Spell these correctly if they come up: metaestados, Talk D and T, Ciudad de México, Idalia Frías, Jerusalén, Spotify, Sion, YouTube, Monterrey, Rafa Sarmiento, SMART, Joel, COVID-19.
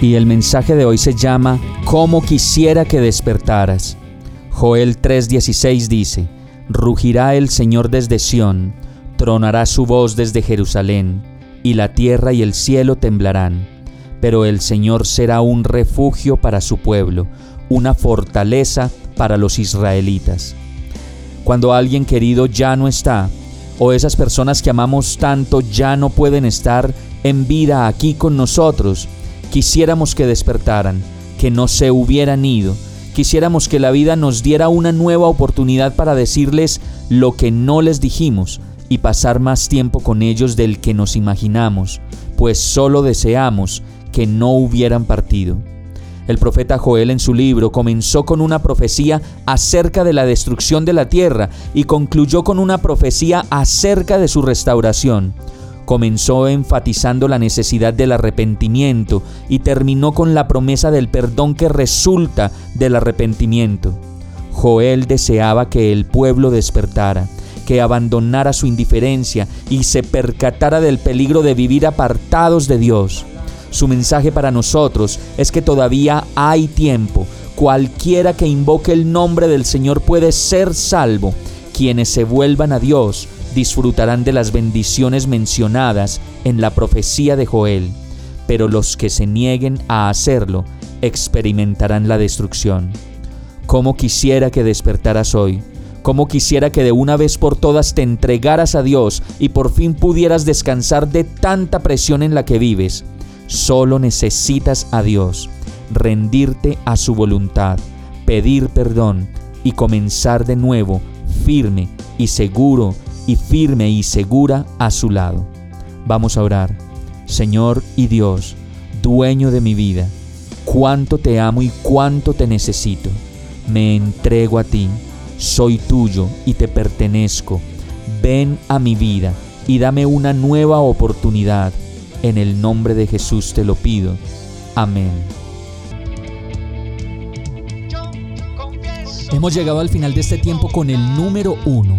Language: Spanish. Y el mensaje de hoy se llama «Cómo quisiera que despertaras». Joel 3:16 dice: «Rugirá el Señor desde Sion, tronará su voz desde Jerusalén, y la tierra y el cielo temblarán. Pero el Señor será un refugio para su pueblo, una fortaleza para los israelitas». Cuando alguien querido ya no está, o esas personas que amamos tanto ya no pueden estar en vida aquí con nosotros, quisiéramos que despertaran, que no se hubieran ido. Quisiéramos que la vida nos diera una nueva oportunidad para decirles lo que no les dijimos y pasar más tiempo con ellos del que nos imaginamos, pues solo deseamos que no hubieran partido. El profeta Joel en su libro comenzó con una profecía acerca de la destrucción de la tierra y concluyó con una profecía acerca de su restauración. Comenzó enfatizando la necesidad del arrepentimiento y terminó con la promesa del perdón que resulta del arrepentimiento. Joel deseaba que el pueblo despertara, que abandonara su indiferencia y se percatara del peligro de vivir apartados de Dios. Su mensaje para nosotros es que todavía hay tiempo. Cualquiera que invoque el nombre del Señor puede ser salvo. Quienes se vuelvan a Dios disfrutarán de las bendiciones mencionadas en la profecía de Joel, pero los que se nieguen a hacerlo experimentarán la destrucción. ¿Cómo quisiera que despertaras hoy? ¿Cómo quisiera que de una vez por todas te entregaras a Dios y por fin pudieras descansar de tanta presión en la que vives? Solo necesitas a Dios, rendirte a su voluntad, pedir perdón y comenzar de nuevo, firme y segura a su lado. Vamos a orar. Señor y Dios, dueño de mi vida, cuánto te amo y cuánto te necesito. Me entrego a ti, soy tuyo y te pertenezco. Ven a mi vida y dame una nueva oportunidad. En el nombre de Jesús te lo pido. Amén. Hemos llegado al final de este tiempo con el número 1.